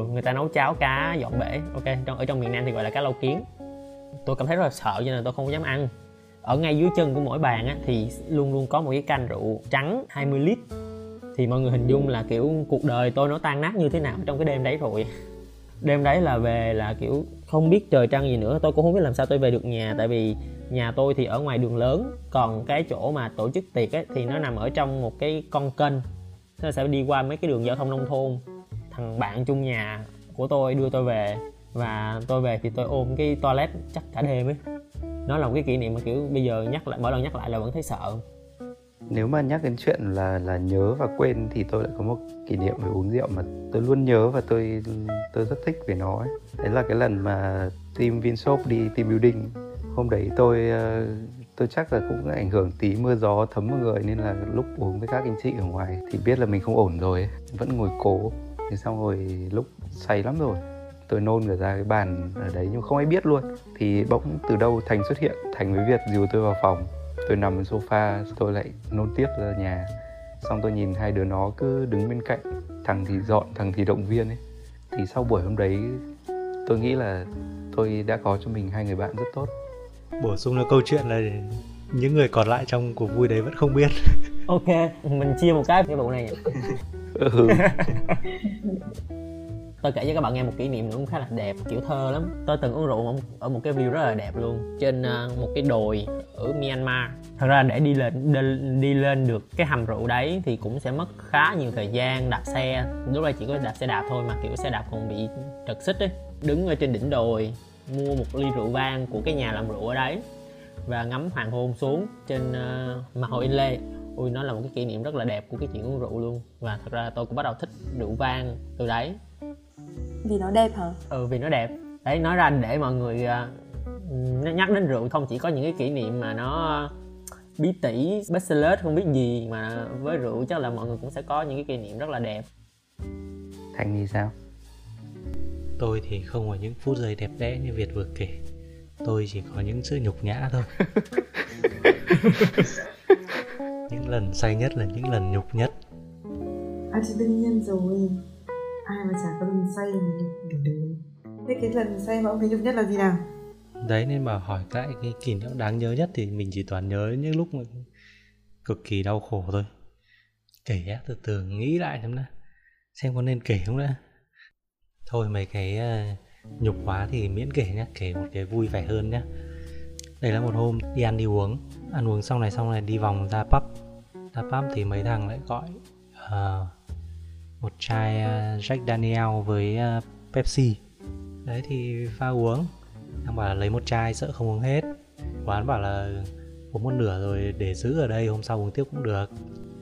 Người ta nấu cháo cá dọn bể. Ok, ở trong miền Nam thì gọi là cá lau kiến. Tôi cảm thấy rất là sợ cho nên tôi không dám ăn. Ở ngay dưới chân của mỗi bàn á, thì luôn luôn có một cái can rượu trắng 20 lít. Thì mọi người hình dung là kiểu cuộc đời tôi nó tan nát như thế nào trong cái đêm đấy rồi. Đêm đấy là về là kiểu không biết trời trăng gì nữa. Tôi cũng không biết làm sao tôi về được nhà, tại vì nhà tôi thì ở ngoài đường lớn, còn cái chỗ mà tổ chức tiệc ấy, thì nó nằm ở trong một cái con kênh. Nó sẽ đi qua mấy cái đường giao thông nông thôn. Thằng bạn chung nhà của tôi đưa tôi về, và tôi về thì tôi ôm cái toilet chắc cả đêm ấy. Nó là một cái kỷ niệm mà kiểu bây giờ mỗi lần nhắc lại là vẫn thấy sợ. Nếu mà nhắc đến chuyện là nhớ và quên thì tôi lại có một kỷ niệm về uống rượu mà tôi luôn nhớ và tôi rất thích về nó ấy. Đấy là cái lần mà team Vinshop đi team building. Hôm đấy tôi chắc là cũng ảnh hưởng tí mưa gió thấm vào người, nên là lúc uống với các anh chị ở ngoài thì biết là mình không ổn rồi ấy. Vẫn ngồi cố. Thế xong rồi lúc say lắm rồi, tôi nôn cả ra cái bàn ở đấy nhưng không ai biết luôn. Thì bỗng từ đâu Thành xuất hiện. Thành với Việt dìu tôi vào phòng. Tôi nằm trên sofa, tôi lại nôn tiếp ra nhà. Xong tôi nhìn hai đứa nó cứ đứng bên cạnh. Thằng thì dọn, thằng thì động viên ấy. Thì sau buổi hôm đấy, tôi nghĩ là tôi đã có cho mình hai người bạn rất tốt. Bổ sung là câu chuyện là những người còn lại trong cuộc vui đấy vẫn không biết. Ok, mình chia một cái bộ này. Tôi kể cho các bạn nghe một kỷ niệm nữa cũng khá là đẹp, kiểu thơ lắm. Tôi từng uống rượu ở một cái view rất là đẹp luôn, trên một cái đồi ở Myanmar. Thật ra để đi lên được cái hầm rượu đấy thì cũng sẽ mất khá nhiều thời gian, đạp xe. Lúc đó chỉ có đạp xe đạp thôi mà kiểu xe đạp còn bị trật xích ấy. Đứng ở trên đỉnh đồi mua một ly rượu vang của cái nhà làm rượu ở đấy và ngắm hoàng hôn xuống trên mặt hồ Inle. Ui, nó là một cái kỷ niệm rất là đẹp của cái chuyện uống rượu luôn. Và thật ra tôi cũng bắt đầu thích rượu vang từ đấy. Vì nó đẹp hả? Ừ, vì nó đẹp. Đấy, nói ra để mọi người nhắc đến rượu không chỉ có những cái kỷ niệm mà nó bí tỉ, bachelor không biết gì, mà với rượu chắc là mọi người cũng sẽ có những cái kỷ niệm rất là đẹp. Thành thì sao? Tôi thì không có những phút giây đẹp đẽ như Việt vừa kể. Tôi chỉ có những sự nhục nhã thôi. Những lần say nhất là những lần nhục nhất. À thì đương nhiên rồi, ai mà chả có lần say mình đấy. Thế cái lần say mà ông thấy nhục nhất là gì nào? Đấy, nên mà hỏi lại cái kỷ niệm đáng nhớ nhất thì mình chỉ toàn nhớ những lúc mà cực kỳ đau khổ thôi. Kể từ từ nghĩ lại xem có nên kể không đã. Thôi mấy cái nhục quá thì miễn kể nhá, kể một cái vui vẻ hơn nhá. Đây là một hôm đi ăn đi uống, ăn uống xong này đi vòng ra pub. Ra pub thì mấy thằng lại gọi một chai Jack Daniel với Pepsi. Đấy thì pha uống, thằng bảo là lấy một chai sợ không uống hết. Quán bảo là uống một nửa rồi để giữ ở đây, hôm sau uống tiếp cũng được.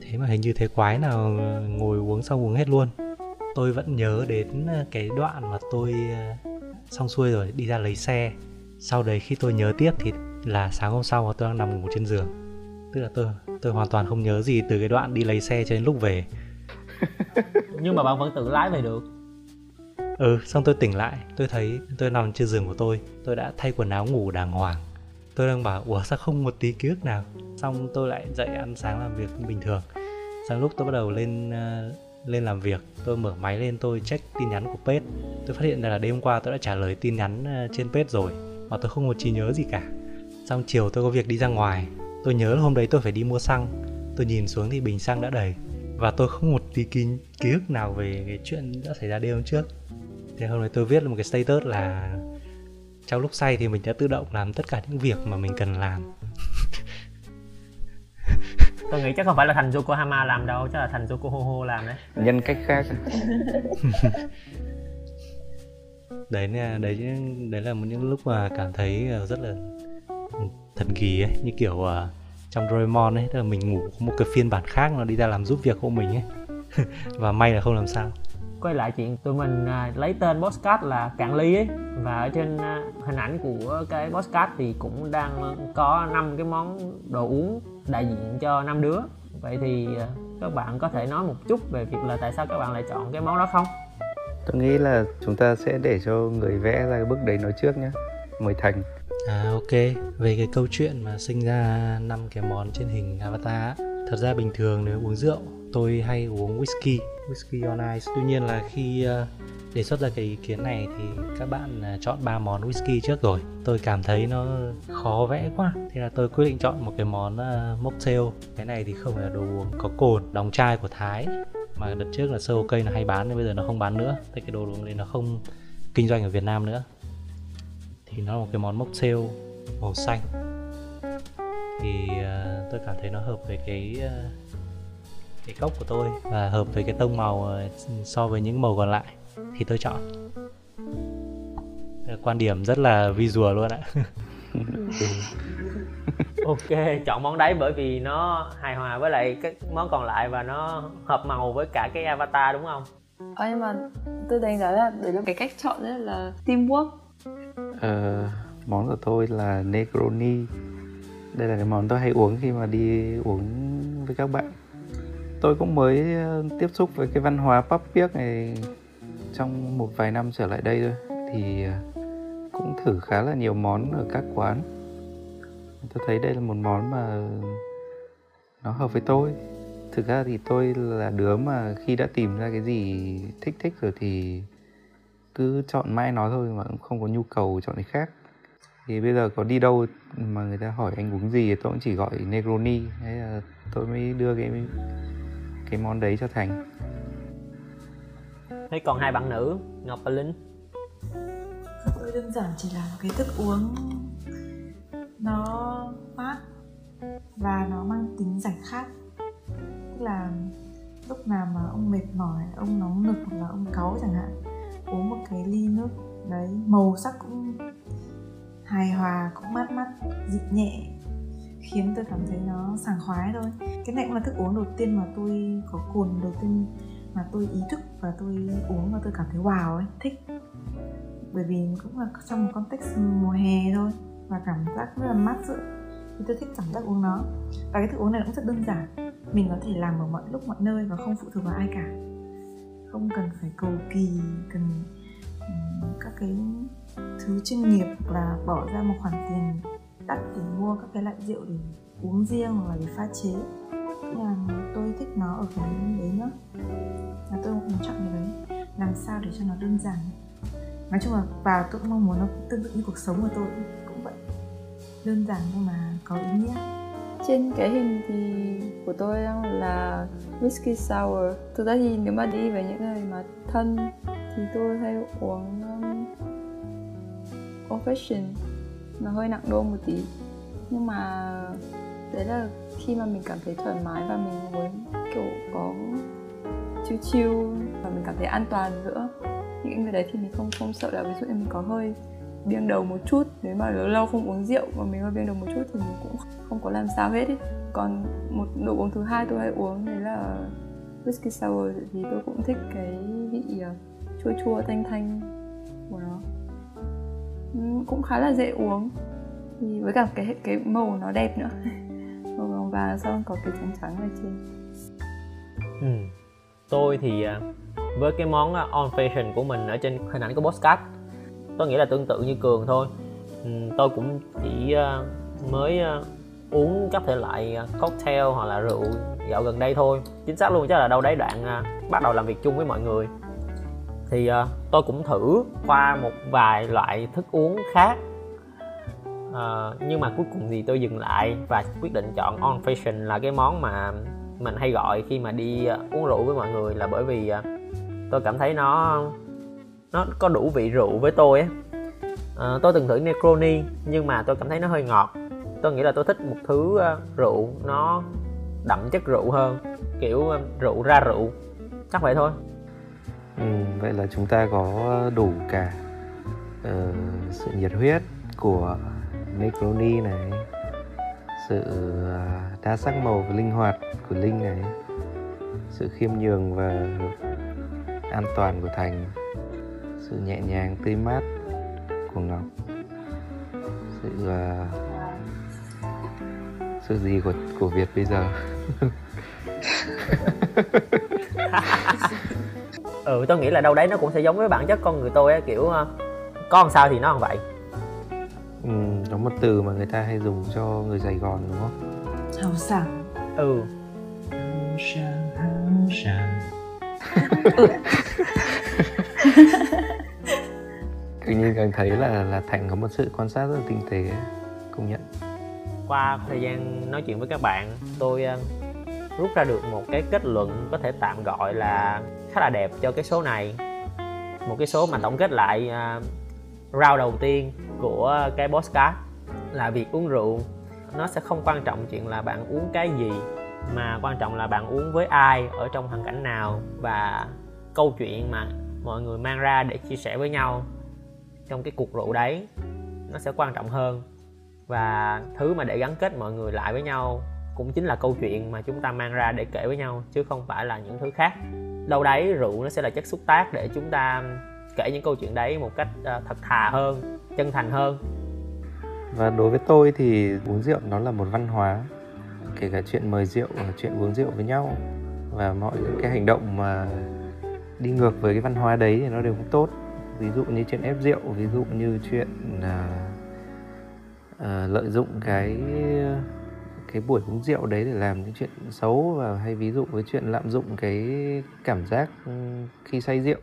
Thế mà hình như thế quái nào ngồi uống xong uống hết luôn. Tôi vẫn nhớ đến cái đoạn mà tôi xong xuôi rồi đi ra lấy xe. Sau đấy khi tôi nhớ tiếp thì là sáng hôm sau mà tôi đang nằm ngủ trên giường. Tức là tôi hoàn toàn không nhớ gì từ cái đoạn đi lấy xe cho đến lúc về. Nhưng mà bạn vẫn tự lái về được. Ừ, xong tôi tỉnh lại, tôi thấy tôi nằm trên giường của tôi đã thay quần áo ngủ đàng hoàng. Tôi đang bảo, ủa sao không một tí ký ức nào. Xong tôi lại dậy ăn sáng làm việc bình thường. Sang lúc tôi bắt đầu lên làm việc, tôi mở máy lên tôi check tin nhắn của page. Tôi phát hiện ra là đêm qua tôi đã trả lời tin nhắn trên page rồi mà tôi không có trí nhớ gì cả. Xong chiều tôi có việc đi ra ngoài, tôi nhớ là hôm đấy tôi phải đi mua xăng. Tôi nhìn xuống thì bình xăng đã đầy và tôi không một tí ký ức nào về cái chuyện đã xảy ra đêm hôm trước. Thế hôm đấy tôi viết một cái status là trong lúc say thì mình đã tự động làm tất cả những việc mà mình cần làm. Tôi nghĩ chắc không phải là thằng Yokohama làm đâu, chắc là thằng Yokohoho làm đấy. Nhân cách khác. Đấy là một những lúc mà cảm thấy rất là thần kỳ ấy, như kiểu trong Doraemon ấy, tức là mình ngủ có một cái phiên bản khác nó đi ra làm giúp việc của mình ấy. Và may là không làm sao. Quay lại chuyện tụi mình lấy tên podcast là Cạn Ly ấy, và ở trên hình ảnh của cái podcast thì cũng đang có 5 cái món đồ uống đại diện cho 5 đứa. Vậy thì các bạn có thể nói một chút về việc là tại sao các bạn lại chọn cái món đó không? Tôi nghĩ là chúng ta sẽ để cho người vẽ ra cái bức đấy nói trước nhé. Mời Thành. Ok, về cái câu chuyện mà sinh ra 5 cái món trên hình avatar. Thật ra bình thường nếu uống rượu tôi hay uống whisky on ice. Tuy nhiên là khi đề xuất ra cái ý kiến này thì các bạn chọn 3 món whisky trước rồi. Tôi cảm thấy nó khó vẽ quá, thế là tôi quyết định chọn một cái món mocktail. Cái này thì không phải là đồ uống có cồn đóng chai của Thái, mà đợt trước là sơ ok nó hay bán, nhưng bây giờ nó không bán nữa. Thế cái đồ uống này nó không kinh doanh ở Việt Nam nữa. Thì nó là một cái món mocktail màu xanh. Thì tôi cảm thấy nó hợp với cái cốc của tôi và hợp với cái tông màu so với những màu còn lại thì tôi chọn. Quan điểm rất là visual luôn ạ. Ok, chọn món đấy bởi vì nó hài hòa với lại các món còn lại và nó hợp màu với cả cái avatar đúng không? Nhưng mà tôi đánh giá là đấy là cái cách chọn rất là teamwork. Món của tôi là Negroni. Đây là cái món tôi hay uống khi mà đi uống với các bạn. Tôi cũng mới tiếp xúc với cái văn hóa pub biếc này trong một vài năm trở lại đây thôi. Thì cũng thử khá là nhiều món ở các quán. Tôi thấy đây là một món mà nó hợp với tôi. Thực ra thì tôi là đứa mà khi đã tìm ra cái gì thích rồi thì cứ chọn mãi nó thôi mà cũng không có nhu cầu chọn cái khác. Thì bây giờ có đi đâu mà người ta hỏi anh uống gì thì tôi cũng chỉ gọi Negroni. Thế là tôi mới đưa cái món đấy cho Thành. Thế còn hai bạn nữ Ngọc và Linh? Ngọc ơi, đơn giản chỉ là một cái thức uống nó mát và nó mang tính giải khát. Tức là lúc nào mà ông mệt mỏi, ông nóng ngực hoặc là ông cáu chẳng hạn, uống một cái ly nước đấy, màu sắc cũng hài hòa, cũng mát mắt, dịu nhẹ, khiến tôi cảm thấy nó sảng khoái thôi. Cái này cũng là thức uống đầu tiên mà tôi có cồn, đầu tiên mà tôi ý thức và tôi uống và tôi cảm thấy wow ấy, thích. Bởi vì cũng là trong một context mùa hè thôi và cảm giác rất là mát rượi thì tôi thích cảm giác uống nó. Và cái thức uống này cũng rất đơn giản, mình có thể làm ở mọi lúc mọi nơi và không phụ thuộc vào ai cả, không cần phải cầu kỳ, cần các cái thứ chuyên nghiệp và bỏ ra một khoản tiền đắt để mua các cái loại rượu để uống riêng hoặc là để pha chế. Là tôi thích nó ở cái đấy nữa, là tôi cũng chọn cái đấy, làm sao để cho nó đơn giản. Nói chung là vào tôi cũng mong muốn nó tương tự như cuộc sống của tôi cũng vậy, đơn giản nhưng mà có ý nghĩa. Trên cái hình thì của tôi là whisky sour. Thực ra thì nếu mà đi về những nơi mà thân thì tôi hay uống old fashion, nó hơi nặng đô một tí. Nhưng mà đấy là khi mà mình cảm thấy thoải mái và mình muốn kiểu có chill chill và mình cảm thấy an toàn nữa. Những cái đấy thì mình không sợ là ví dụ như mình có hơi biêng đầu một chút, nếu mà lâu không uống rượu mà mình hơi biêng đầu một chút thì mình cũng không có làm sao hết ấy. Còn một đồ uống thứ hai tôi hay uống đấy là whisky sour, vì tôi cũng thích cái vị chua chua thanh thanh của nó, cũng khá là dễ uống, thì với cả cái màu nó đẹp nữa, màu vàng vàng xong có cái trắng trắng ở trên. Tôi thì với cái món old fashion của mình ở trên hình ảnh của podcast, tôi nghĩ là tương tự như Cường thôi. Tôi cũng chỉ mới uống các thể loại cocktail hoặc là rượu dạo gần đây thôi, chính xác luôn chắc là đâu đấy đoạn bắt đầu làm việc chung với mọi người. Thì tôi cũng thử qua một vài loại thức uống khác, nhưng mà cuối cùng thì tôi dừng lại và quyết định chọn old fashion là cái món mà mình hay gọi khi mà đi uống rượu với mọi người, là bởi vì tôi cảm thấy nó có đủ vị rượu với tôi ấy. Tôi từng thử Negroni nhưng mà tôi cảm thấy nó hơi ngọt. Tôi nghĩ là tôi thích một thứ rượu nó đậm chất rượu hơn, kiểu rượu ra rượu, chắc vậy thôi. Vậy là chúng ta có đủ cả sự nhiệt huyết của Negroni này, sự đa sắc màu và linh hoạt của Linh này, sự khiêm nhường và an toàn của Thành, sự nhẹ nhàng tươi mát của Ngọc, sự gì của Việt bây giờ. Tôi nghĩ là đâu đấy nó cũng sẽ giống với bản chất con người tôi ấy, kiểu có làm sao thì nó làm vậy. Đó một từ mà người ta hay dùng cho người Sài Gòn đúng không? Hào sảng. Hào sảng. Tự nhiên càng thấy là Thành có một sự quan sát rất là tinh tế, công nhận. Qua thời gian nói chuyện với các bạn, tôi rút ra được một cái kết luận có thể tạm gọi là khá là đẹp cho cái số này. Một cái số mà tổng kết lại round đầu tiên của cái podcast là việc uống rượu nó sẽ không quan trọng chuyện là bạn uống cái gì, mà quan trọng là bạn uống với ai, ở trong hoàn cảnh nào, và câu chuyện mà mọi người mang ra để chia sẻ với nhau trong cái cuộc rượu đấy nó sẽ quan trọng hơn. Và thứ mà để gắn kết mọi người lại với nhau cũng chính là câu chuyện mà chúng ta mang ra để kể với nhau, chứ không phải là những thứ khác. Đâu đấy rượu nó sẽ là chất xúc tác để chúng ta kể những câu chuyện đấy một cách thật thà hơn, chân thành hơn. Và đối với tôi thì uống rượu nó là một văn hóa, kể cả chuyện mời rượu, chuyện uống rượu với nhau, và mọi những cái hành động mà đi ngược với cái văn hóa đấy thì nó đều không tốt. Ví dụ như chuyện ép rượu, ví dụ như chuyện lợi dụng cái buổi uống rượu đấy để làm những chuyện xấu, và hay ví dụ với chuyện lạm dụng cái cảm giác khi say rượu.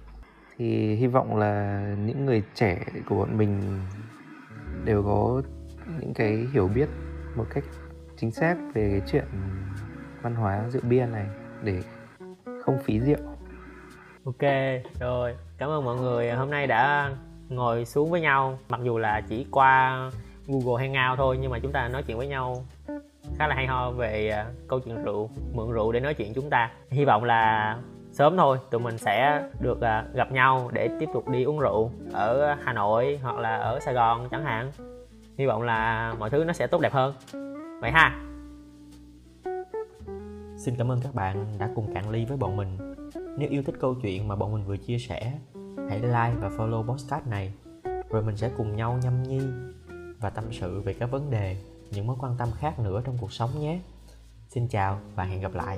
Thì hy vọng là những người trẻ của bọn mình đều có những cái hiểu biết một cách chính xác về cái chuyện văn hóa rượu bia này, để không phí rượu Ok rồi, cảm ơn mọi người hôm nay đã ngồi xuống với nhau, mặc dù là chỉ qua Google Hangout thôi, nhưng mà chúng ta nói chuyện với nhau khá là hay ho về câu chuyện rượu, mượn rượu để nói chuyện chúng ta. Hy vọng là sớm thôi tụi mình sẽ được gặp nhau để tiếp tục đi uống rượu ở Hà Nội hoặc là ở Sài Gòn chẳng hạn. Hy vọng là mọi thứ nó sẽ tốt đẹp hơn vậy ha. Xin cảm ơn các bạn đã cùng cạn ly với bọn mình. Nếu yêu thích câu chuyện mà bọn mình vừa chia sẻ, hãy like và follow podcast này, rồi mình sẽ cùng nhau nhâm nhi và tâm sự về các vấn đề, những mối quan tâm khác nữa trong cuộc sống nhé. Xin chào và hẹn gặp lại.